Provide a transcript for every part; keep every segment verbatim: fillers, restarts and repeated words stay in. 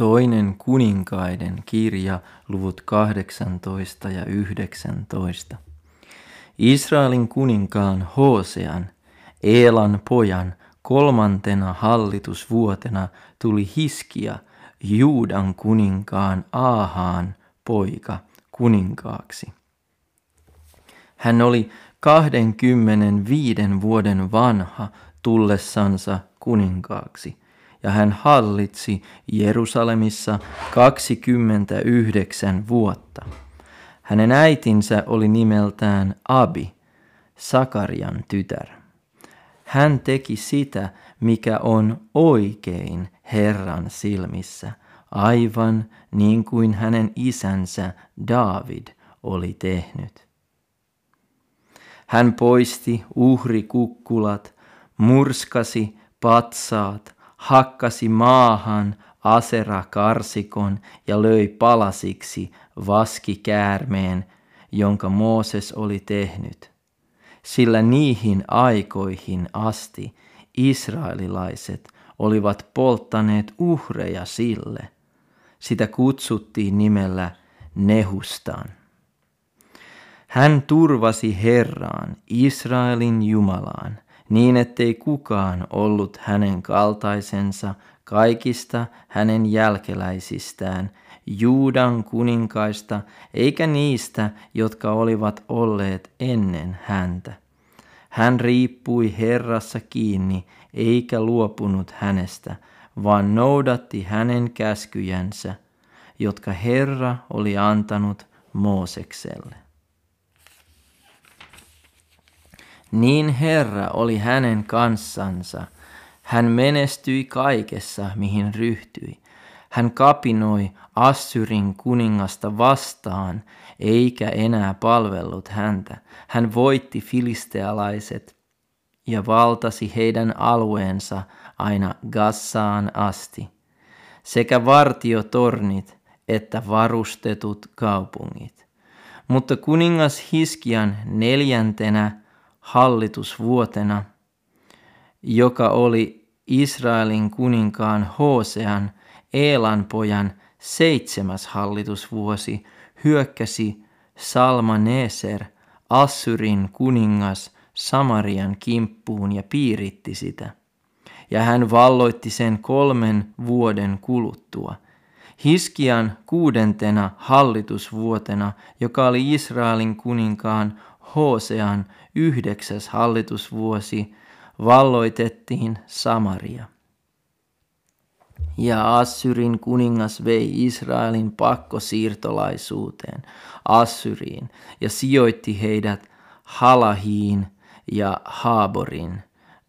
Toinen kuninkaiden kirja, luvut kahdeksantoista ja yhdeksäntoista. Israelin kuninkaan Hosean, Eelan pojan, kolmantena hallitusvuotena tuli Hiskia, Juudan kuninkaan Aahaan poika, kuninkaaksi. Hän oli kaksikymmentäviisi vuoden vanha tullessansa kuninkaaksi, ja hän hallitsi Jerusalemissa kaksikymmentäyhdeksän vuotta. Hänen äitinsä oli nimeltään Abi, Zakarjan tytär. Hän teki sitä, mikä on oikein Herran silmissä, aivan niin kuin hänen isänsä Daavid oli tehnyt. Hän poisti uhrikukkulat, murskasi patsaat, hakkasi maahan aserakarsikon ja löi palasiksi vaskikäärmeen, jonka Mooses oli tehnyt. Sillä niihin aikoihin asti israelilaiset olivat polttaneet uhreja sille. Sitä kutsuttiin nimellä Nehustan. Hän turvasi Herraan, Israelin Jumalaan, niin ettei kukaan ollut hänen kaltaisensa kaikista hänen jälkeläisistään, Juudan kuninkaista, eikä niistä, jotka olivat olleet ennen häntä. Hän riippui Herrassa kiinni, eikä luopunut hänestä, vaan noudatti hänen käskyjänsä, jotka Herra oli antanut Moosekselle. Niin Herra oli hänen kanssansa. Hän menestyi kaikessa, mihin ryhtyi. Hän kapinoi Assyrin kuningasta vastaan, eikä enää palvellut häntä. Hän voitti filistealaiset ja valtasi heidän alueensa aina Gassaan asti, sekä vartiotornit että varustetut kaupungit. Mutta kuningas Hiskian neljäntenä hallitusvuotena, joka oli Israelin kuninkaan Hosean, Eelan pojan, seitsemäs hallitusvuosi, hyökkäsi Salmaneser, Assyrin kuningas, Samarian kimppuun ja piiritti sitä. Ja hän valloitti sen kolmen vuoden kuluttua. Hiskian kuudentena hallitusvuotena, joka oli Israelin kuninkaan Hosean yhdeksäs hallitusvuosi, valloitettiin Samaria. Ja Assyrin kuningas vei Israelin pakkosiirtolaisuuteen Assyriin ja sijoitti heidät Halahiin ja Haaborin,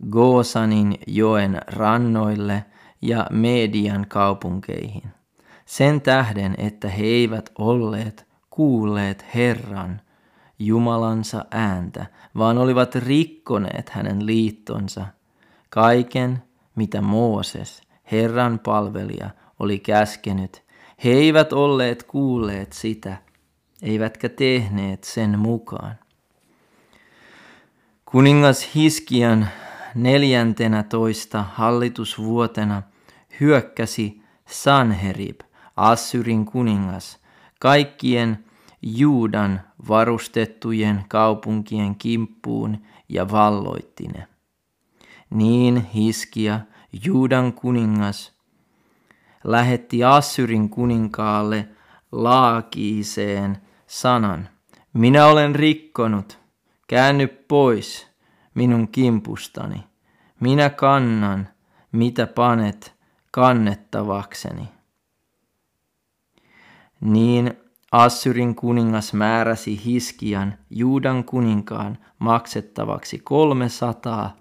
Goosanin joen rannoille ja Median kaupunkeihin. Sen tähden, että he eivät olleet kuulleet Herran Jumalansa ääntä, vaan olivat rikkoneet hänen liittonsa, kaiken mitä Mooses, Herran palvelija, oli käskenyt. He eivät olleet kuulleet sitä, eivätkä tehneet sen mukaan. Kuningas Hiskian neljäntenä toista hallitusvuotena hyökkäsi Sanherib, Assyrin kuningas, kaikkien Juudan varustettujen kaupunkien kimppuun ja valloitti ne. Niin Hiskia, Juudan kuningas, lähetti Assyrin kuninkaalle Laakiseen sanan: minä olen rikkonut, käänny pois minun kimpustani, minä kannan, mitä panet kannettavakseni. Niin Assyrin kuningas määräsi Hiskian, Juudan kuninkaan, maksettavaksi kolmesataa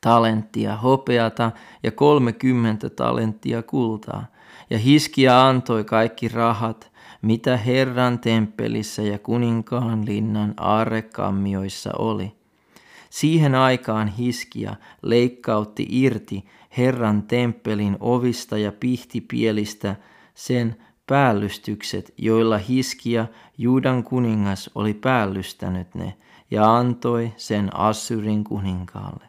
talenttia hopeata ja kolmekymmentä talenttia kultaa. Ja Hiskia antoi kaikki rahat, mitä Herran temppelissä ja kuninkaan linnan aarrekammioissa oli. Siihen aikaan Hiskia leikkautti irti Herran temppelin ovista ja pihtipielistä sen päällystykset, joilla Hiskia, Juudan kuningas, oli päällystänyt ne, ja antoi sen Assyrin kuninkaalle.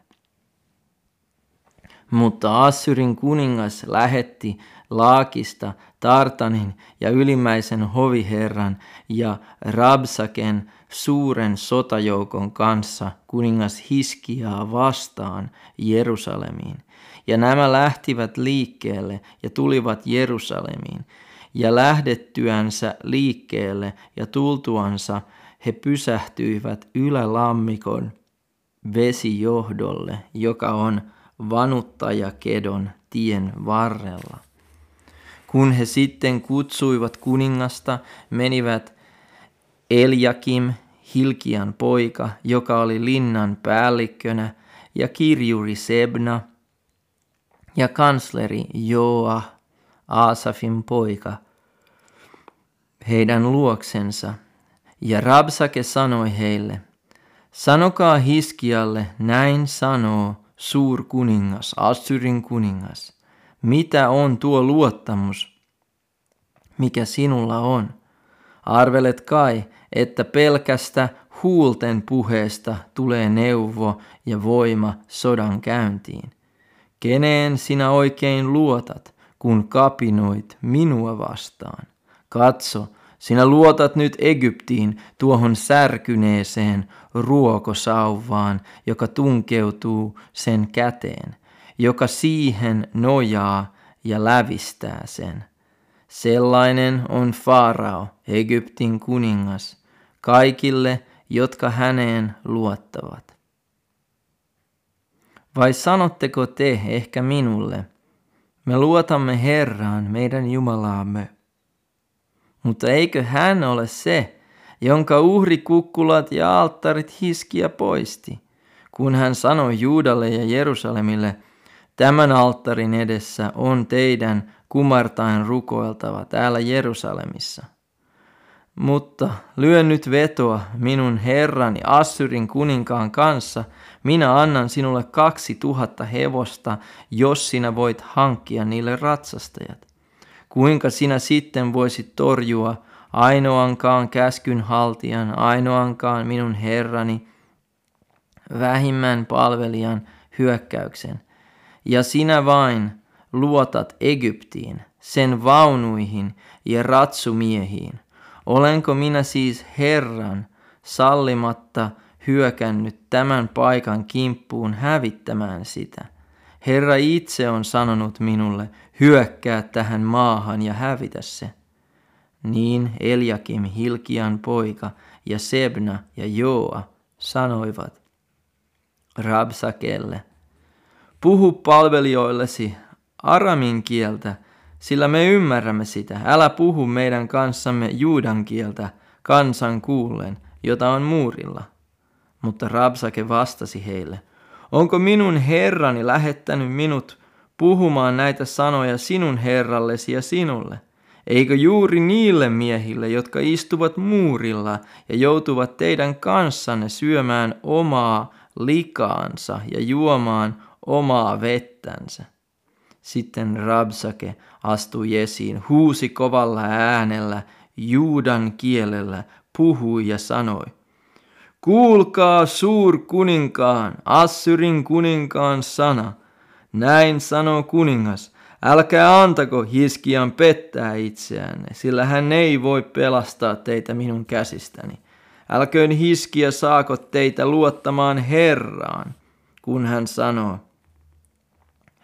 Mutta Assyrin kuningas lähetti Laakista Tartanin ja ylimmäisen hoviherran ja Rabsaken suuren sotajoukon kanssa kuningas Hiskiaa vastaan Jerusalemiin. Ja nämä lähtivät liikkeelle ja tulivat Jerusalemiin. Ja lähdettyänsä liikkeelle ja tultuansa he pysähtyivät ylälammikon vesijohdolle, joka on Vanuttajakedon tien varrella. Kun he sitten kutsuivat kuningasta, menivät Eljakim, Hilkian poika, joka oli linnan päällikkönä, ja kirjuri Sebna, ja kansleri Joa, Asafin poika, heidän luoksensa. Ja Rabsake sanoi heille, sanokaa Hiskialle, näin sanoo suurkuningas, Assyrin kuningas, mitä on tuo luottamus, mikä sinulla on? Arvelet kai, että pelkästä huulten puheesta tulee neuvo ja voima sodan käyntiin. Keneen sinä oikein luotat, kun kapinoit minua vastaan? Katso, sinä luotat nyt Egyptiin, tuohon särkyneeseen ruokosauvaan, joka tunkeutuu sen käteen, joka siihen nojaa ja lävistää sen. Sellainen on Faarao, Egyptin kuningas, kaikille, jotka häneen luottavat. Vai sanotteko te ehkä minulle, me luotamme Herraan, meidän Jumalaamme, mutta eikö hän ole se, jonka uhrikukkulat ja alttarit Hiskia poisti, kun hän sanoi Juudalle ja Jerusalemille, tämän alttarin edessä on teidän kumartain rukoiltava täällä Jerusalemissa. Mutta lyön nyt vetoa minun herrani Assyrin kuninkaan kanssa, minä annan sinulle kaksi tuhatta hevosta, jos sinä voit hankkia niille ratsastajat. Kuinka sinä sitten voisit torjua ainoankaan käskyn haltijan, ainoankaan minun herrani, vähimmän palvelijan hyökkäyksen? Ja sinä vain luotat Egyptiin, sen vaunuihin ja ratsumiehiin. Olenko minä siis Herran sallimatta hyökännyt tämän paikan kimppuun hävittämään sitä? Herra itse on sanonut minulle, hyökkää tähän maahan ja hävitä se. Niin Eljakim, Hilkian poika, ja Sebna ja Joa sanoivat Rabsakelle, puhu palvelijoillesi aramin kieltä, sillä me ymmärrämme sitä. Älä puhu meidän kanssamme juudan kieltä kansan kuullen, jota on muurilla. Mutta Rabsake vastasi heille, onko minun herrani lähettänyt minut puhumaan näitä sanoja sinun herrallesi ja sinulle? Eikö juuri niille miehille, jotka istuvat muurilla ja joutuvat teidän kanssanne syömään omaa likaansa ja juomaan omaa vettänsä? Sitten Rabsake astui esiin, huusi kovalla äänellä, juudan kielellä, puhui ja sanoi, kuulkaa suurkuninkaan, Assyrin kuninkaan sana. Näin sanoo kuningas, älkää antako Hiskian pettää itseänne, sillä hän ei voi pelastaa teitä minun käsistäni. Älköön Hiskia saako teitä luottamaan Herraan, kun hän sanoo,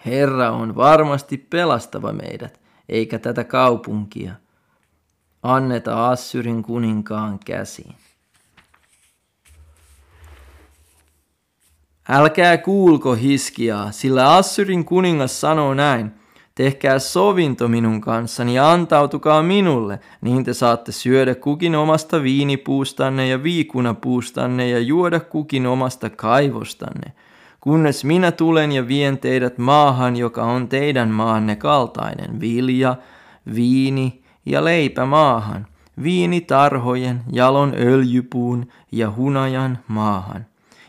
Herra on varmasti pelastava meidät, eikä tätä kaupunkia anneta Assyrin kuninkaan käsiin. Älkää kuulko Hiskiaa, sillä Assyrin kuningas sanoo näin, tehkää sovinto minun kanssani ja antautukaa minulle, niin te saatte syödä kukin omasta viinipuustanne ja viikunapuustanne ja juoda kukin omasta kaivostanne. Kunnes minä tulen ja vien teidät maahan, joka on teidän maanne kaltainen, vilja, viini ja leipä maahan, viinitarhojen, jalon öljypuun ja hunajan maahan.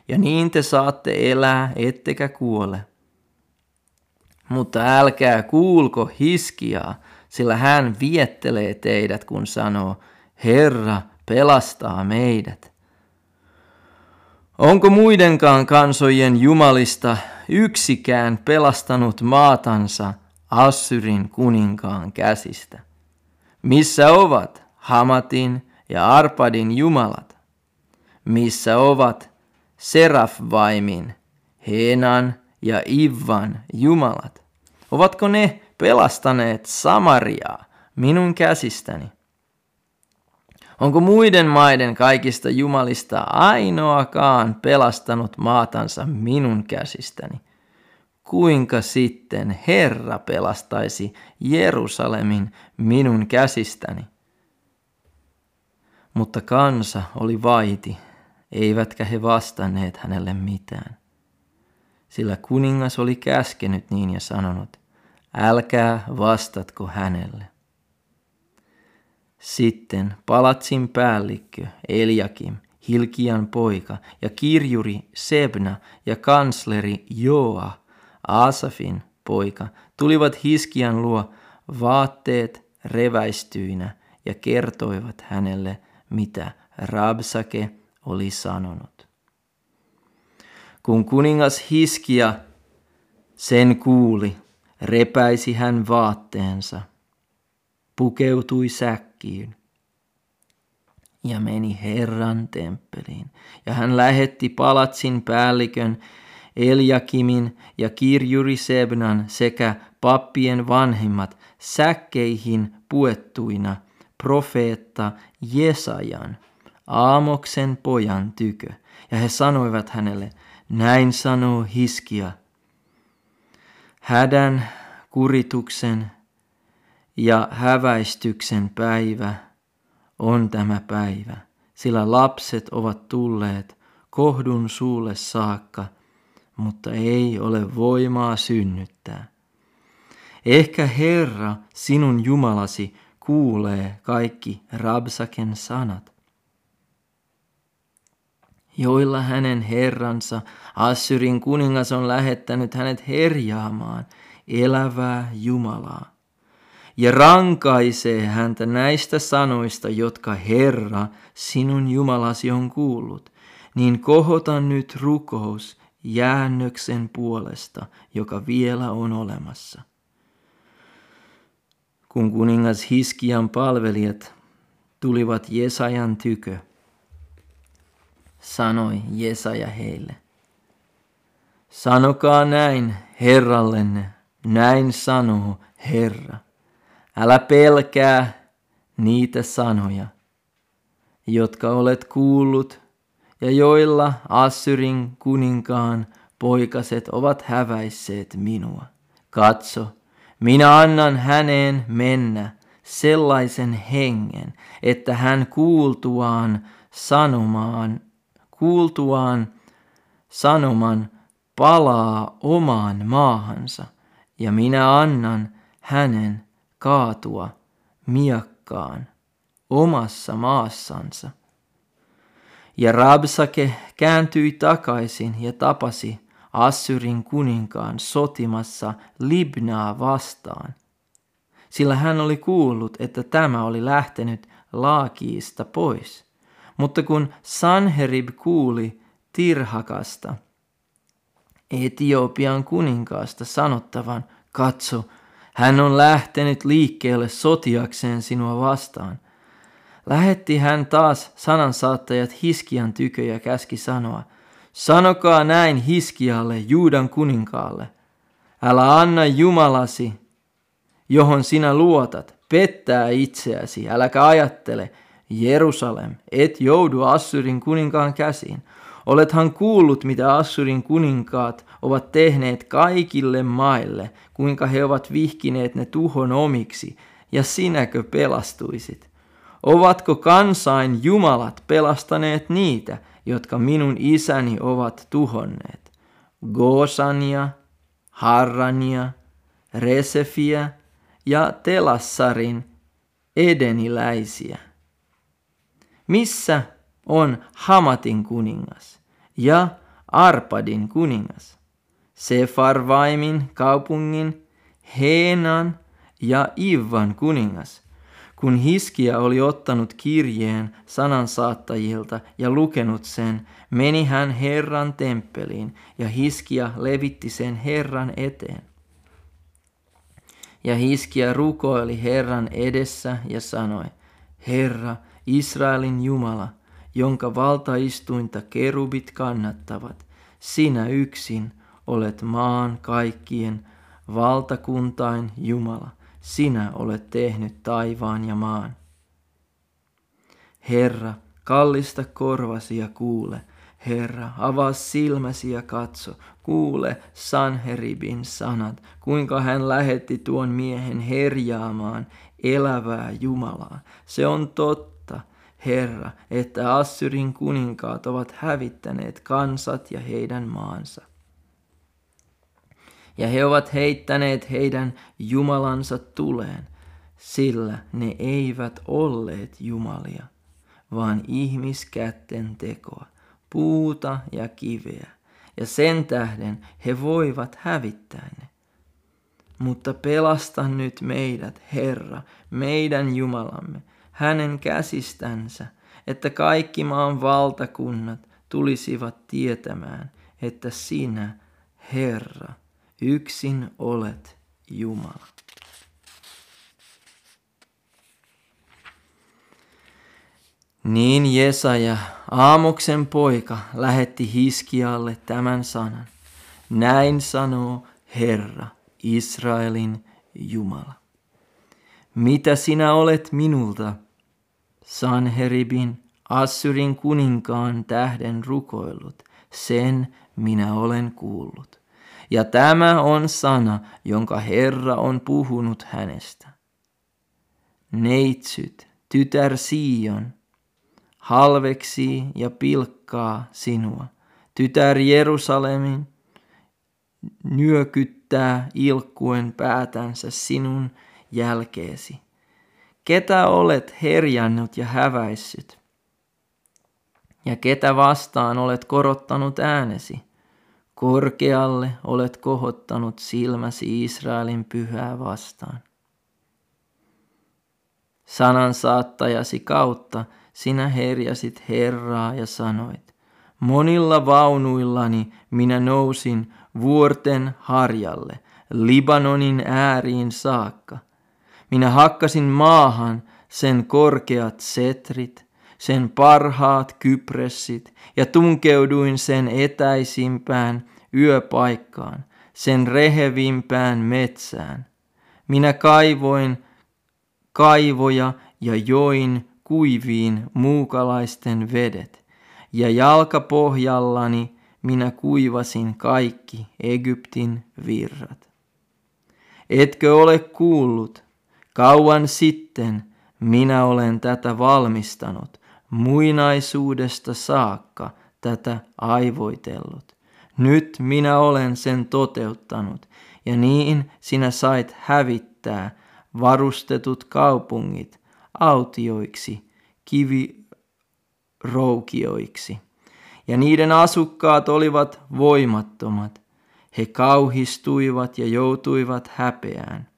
Ja niin te saatte elää, ettekä kuole. Mutta älkää kuulko Hiskiaa, sillä hän viettelee teidät, kun sanoo, Herra pelastaa meidät. Onko muidenkaan kansojen jumalista yksikään pelastanut maatansa Assyrin kuninkaan käsistä? Missä ovat Hamatin ja Arpadin jumalat? Missä ovat Serafvaimin, Henan ja Ivvan jumalat? Ovatko ne pelastaneet Samariaa minun käsistäni? Onko muiden maiden kaikista jumalista ainoakaan pelastanut maatansa minun käsistäni? Kuinka sitten Herra pelastaisi Jerusalemin minun käsistäni? Mutta kansa oli vaiti, eivätkä he vastanneet hänelle mitään. Sillä kuningas oli käskenyt niin ja sanonut, älkää vastatko hänelle. Sitten palatsin päällikkö Eljakim, Hilkian poika, ja kirjuri Sebna ja kansleri Joa, Asafin poika, tulivat Hiskian luo vaatteet reväistyinä ja kertoivat hänelle, mitä Rabsake oli sanonut. Kun kuningas Hiskia sen kuuli, repäisi hän vaatteensa, pukeutui säkkiin ja meni Herran temppeliin. Ja hän lähetti palatsin päällikön Eljakimin ja kirjuri Sebnan sekä pappien vanhimmat säkkeihin puettuina profeetta Jesajan, Aamoksen pojan tykö. Ja he sanoivat hänelle, näin sanoo Hiskia, hädän, kurituksen ja häväistyksen päivä on tämä päivä, sillä lapset ovat tulleet kohdun suulle saakka, mutta ei ole voimaa synnyttää. Ehkä Herra, sinun Jumalasi, kuulee kaikki Rabsaken sanat, joilla hänen herransa Assyrin kuningas on lähettänyt hänet herjaamaan elävää Jumalaa, ja rankaisee häntä näistä sanoista, jotka Herra, sinun Jumalasi, on kuullut, niin kohota nyt rukous jäännöksen puolesta, joka vielä on olemassa. Kun kuningas Hiskian palvelijat tulivat Jesajan tykö, sanoi Jesaja heille, sanokaa näin Herrallenne, näin sanoo Herra. Älä pelkää niitä sanoja, jotka olet kuullut ja joilla Assyrin kuninkaan poikaset ovat häväisseet minua. Katso, minä annan häneen mennä sellaisen hengen, että hän kuultuaan sanomaan, kuultuaan sanoman palaa omaan maahansa, ja minä annan hänen kaatua miakkaan omassa maassansa. Ja Rabsake kääntyi takaisin ja tapasi Assyrin kuninkaan sotimassa Libnaa vastaan, sillä hän oli kuullut, että tämä oli lähtenyt Laakista pois. Mutta kun Sanherib kuuli Tirhakasta, Etiopian kuninkaasta, sanottavan, katso, hän on lähtenyt liikkeelle sotiakseen sinua vastaan, lähetti hän taas sanansaattajat Hiskian tykö ja käski sanoa, sanokaa näin Hiskialle, Juudan kuninkaalle, älä anna Jumalasi, johon sinä luotat, pettää itseäsi, äläkä ajattele, Jerusalem, et joudu Assyrin kuninkaan käsiin. Olethan kuullut, mitä Assyrin kuninkaat ovat tehneet kaikille maille, kuinka he ovat vihkineet ne tuhon omiksi, ja sinäkö pelastuisit? Ovatko kansain jumalat pelastaneet niitä, jotka minun isäni ovat tuhonneet? Goosania, Harrania, Resefiä ja Telassarin edeniläisiä. Missä on Hamatin kuningas ja Arpadin kuningas, Sefarvaimin kaupungin, Henan ja Ivvan kuningas? Kun Hiskia oli ottanut kirjeen sanansaattajilta ja lukenut sen, meni hän Herran temppeliin, ja Hiskia levitti sen Herran eteen. Ja Hiskia rukoili Herran edessä ja sanoi, Herra, Israelin Jumala, jonka valtaistuinta kerubit kannattavat, sinä yksin olet maan kaikkien valtakuntain Jumala. Sinä olet tehnyt taivaan ja maan. Herra, kallista korvasi ja kuule. Herra, avaa silmäsi ja katso. Kuule Sanheribin sanat, kuinka hän lähetti tuon miehen herjaamaan elävää Jumalaa. Se on totta, Herra, että Assyrin kuninkaat ovat hävittäneet kansat ja heidän maansa. Ja he ovat heittäneet heidän jumalansa tuleen, sillä ne eivät olleet jumalia, vaan ihmiskätten tekoa, puuta ja kiveä, ja sen tähden he voivat hävittää ne. Mutta pelasta nyt meidät, Herra, meidän Jumalamme, hänen käsistänsä, että kaikki maan valtakunnat tulisivat tietämään, että sinä, Herra, yksin olet Jumala. Niin Jesaja, Aamoksen poika, lähetti Hiskialle tämän sanan. Näin sanoo Herra, Israelin Jumala. Mitä sinä olet minulta, Sanheribin, Assyrin kuninkaan tähden rukoillut, sen minä olen kuullut. Ja tämä on sana, jonka Herra on puhunut hänestä. Neitsyt, tytär Sion, halveksii ja pilkkaa sinua. Tytär Jerusalemin nyökyttää ilkkuen päätänsä sinun jälkeesi. Ketä olet herjannut ja häväissyt? Ja ketä vastaan olet korottanut äänesi? Korkealle olet kohottanut silmäsi Israelin pyhää vastaan. Sanansaattajasi kautta sinä herjasit Herraa ja sanoit, monilla vaunuillani minä nousin vuorten harjalle, Libanonin ääriin saakka. Minä hakkasin maahan sen korkeat setrit, sen parhaat kypressit, ja tunkeuduin sen etäisimpään yöpaikkaan, sen rehevimpään metsään. Minä kaivoin kaivoja ja join kuiviin muukalaisten vedet, ja jalkapohjallani minä kuivasin kaikki Egyptin virrat. Etkö ole kuullut? Kauan sitten minä olen tätä valmistanut. Muinaisuudesta saakka tätä aivoitellut. Nyt minä olen sen toteuttanut, ja niin sinä sait hävittää varustetut kaupungit autioiksi, kiviroukioiksi. Ja niiden asukkaat olivat voimattomat. He kauhistuivat ja joutuivat häpeään.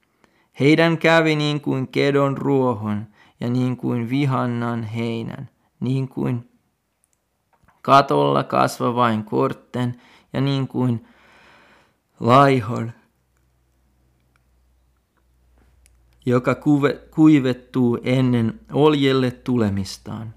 Heidän kävi niin kuin Kedon ruohon ja niin kuin vihannan heinän. Niin kuin katolla kasvavain kortten ja niin kuin laihon, joka kuivettuu ennen oljelle tulemistaan.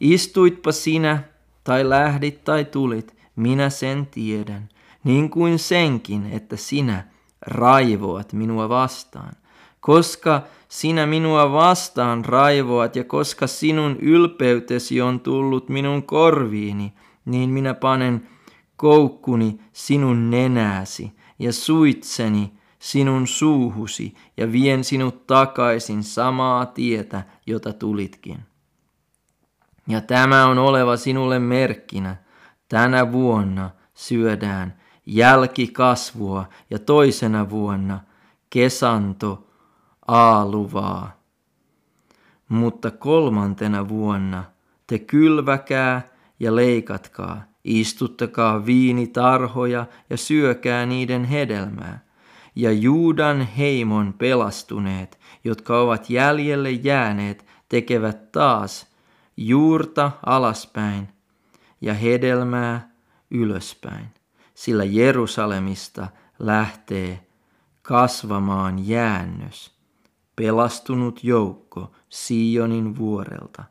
Istuitpa sinä, tai lähdit tai tulit, minä sen tiedän, niin kuin senkin, että sinä raivoat minua vastaan. Koska sinä minua vastaan raivoat ja koska sinun ylpeytesi on tullut minun korviini, niin minä panen koukkuni sinun nenääsi ja suitseni sinun suuhusi ja vien sinut takaisin samaa tietä, jota tulitkin. Ja tämä on oleva sinulle merkkinä. Tänä vuonna syödään jälkikasvua ja toisena vuonna kesanto aaluvaa. Mutta kolmantena vuonna te kylväkää ja leikatkaa, istuttakaa viinitarhoja ja syökää niiden hedelmää. ja Juudan heimon pelastuneet, jotka ovat jäljelle jääneet, tekevät taas juurta alaspäin ja hedelmää ylöspäin, sillä Jerusalemista lähtee kasvamaan jäännös, pelastunut joukko Sionin vuorelta.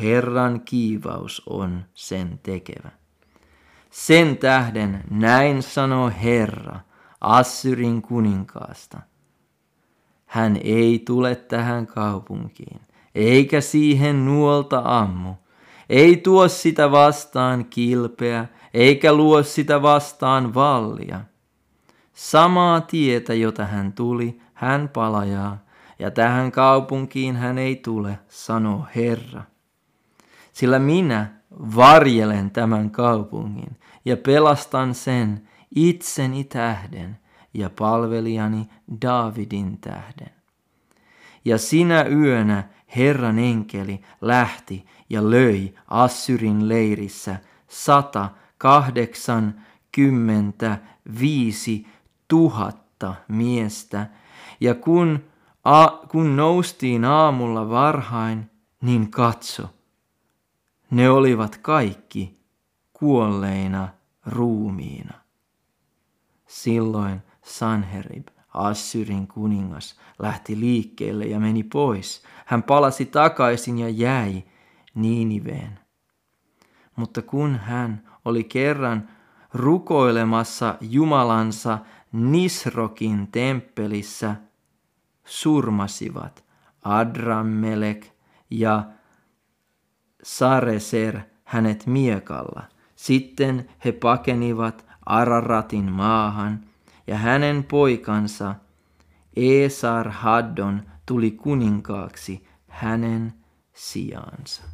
Herran kiivaus on sen tekevä. Sen tähden näin sanoo Herra Assyrin kuninkaasta. Hän ei tule tähän kaupunkiin, eikä siihen nuolta ammu, ei tuo sitä vastaan kilpeä, eikä luo sitä vastaan vallia. Samaa tietä, jota hän tuli, hän palajaa, ja tähän kaupunkiin hän ei tule, sanoo Herra. Sillä minä varjelen tämän kaupungin ja pelastan sen itseni tähden ja palvelijani Daavidin tähden. Ja sinä yönä Herran enkeli lähti ja löi Assyrin leirissä sata kahdeksankymmentäviisi tuhatta miestä. Ja kun, a, kun noustiin aamulla varhain, niin katso, ne olivat kaikki kuolleina ruumiina. Silloin Sanherib, Assyrin kuningas, lähti liikkeelle ja meni pois. Hän palasi takaisin ja jäi Niiniveen. Mutta kun hän oli kerran rukoilemassa Jumalansa Nisrokin temppelissä, surmasivat Adrammelek ja Sareser hänet miekalla. Sitten he pakenivat Araratin maahan, ja hänen poikansa Esarhaddon tuli kuninkaaksi hänen sijaansa.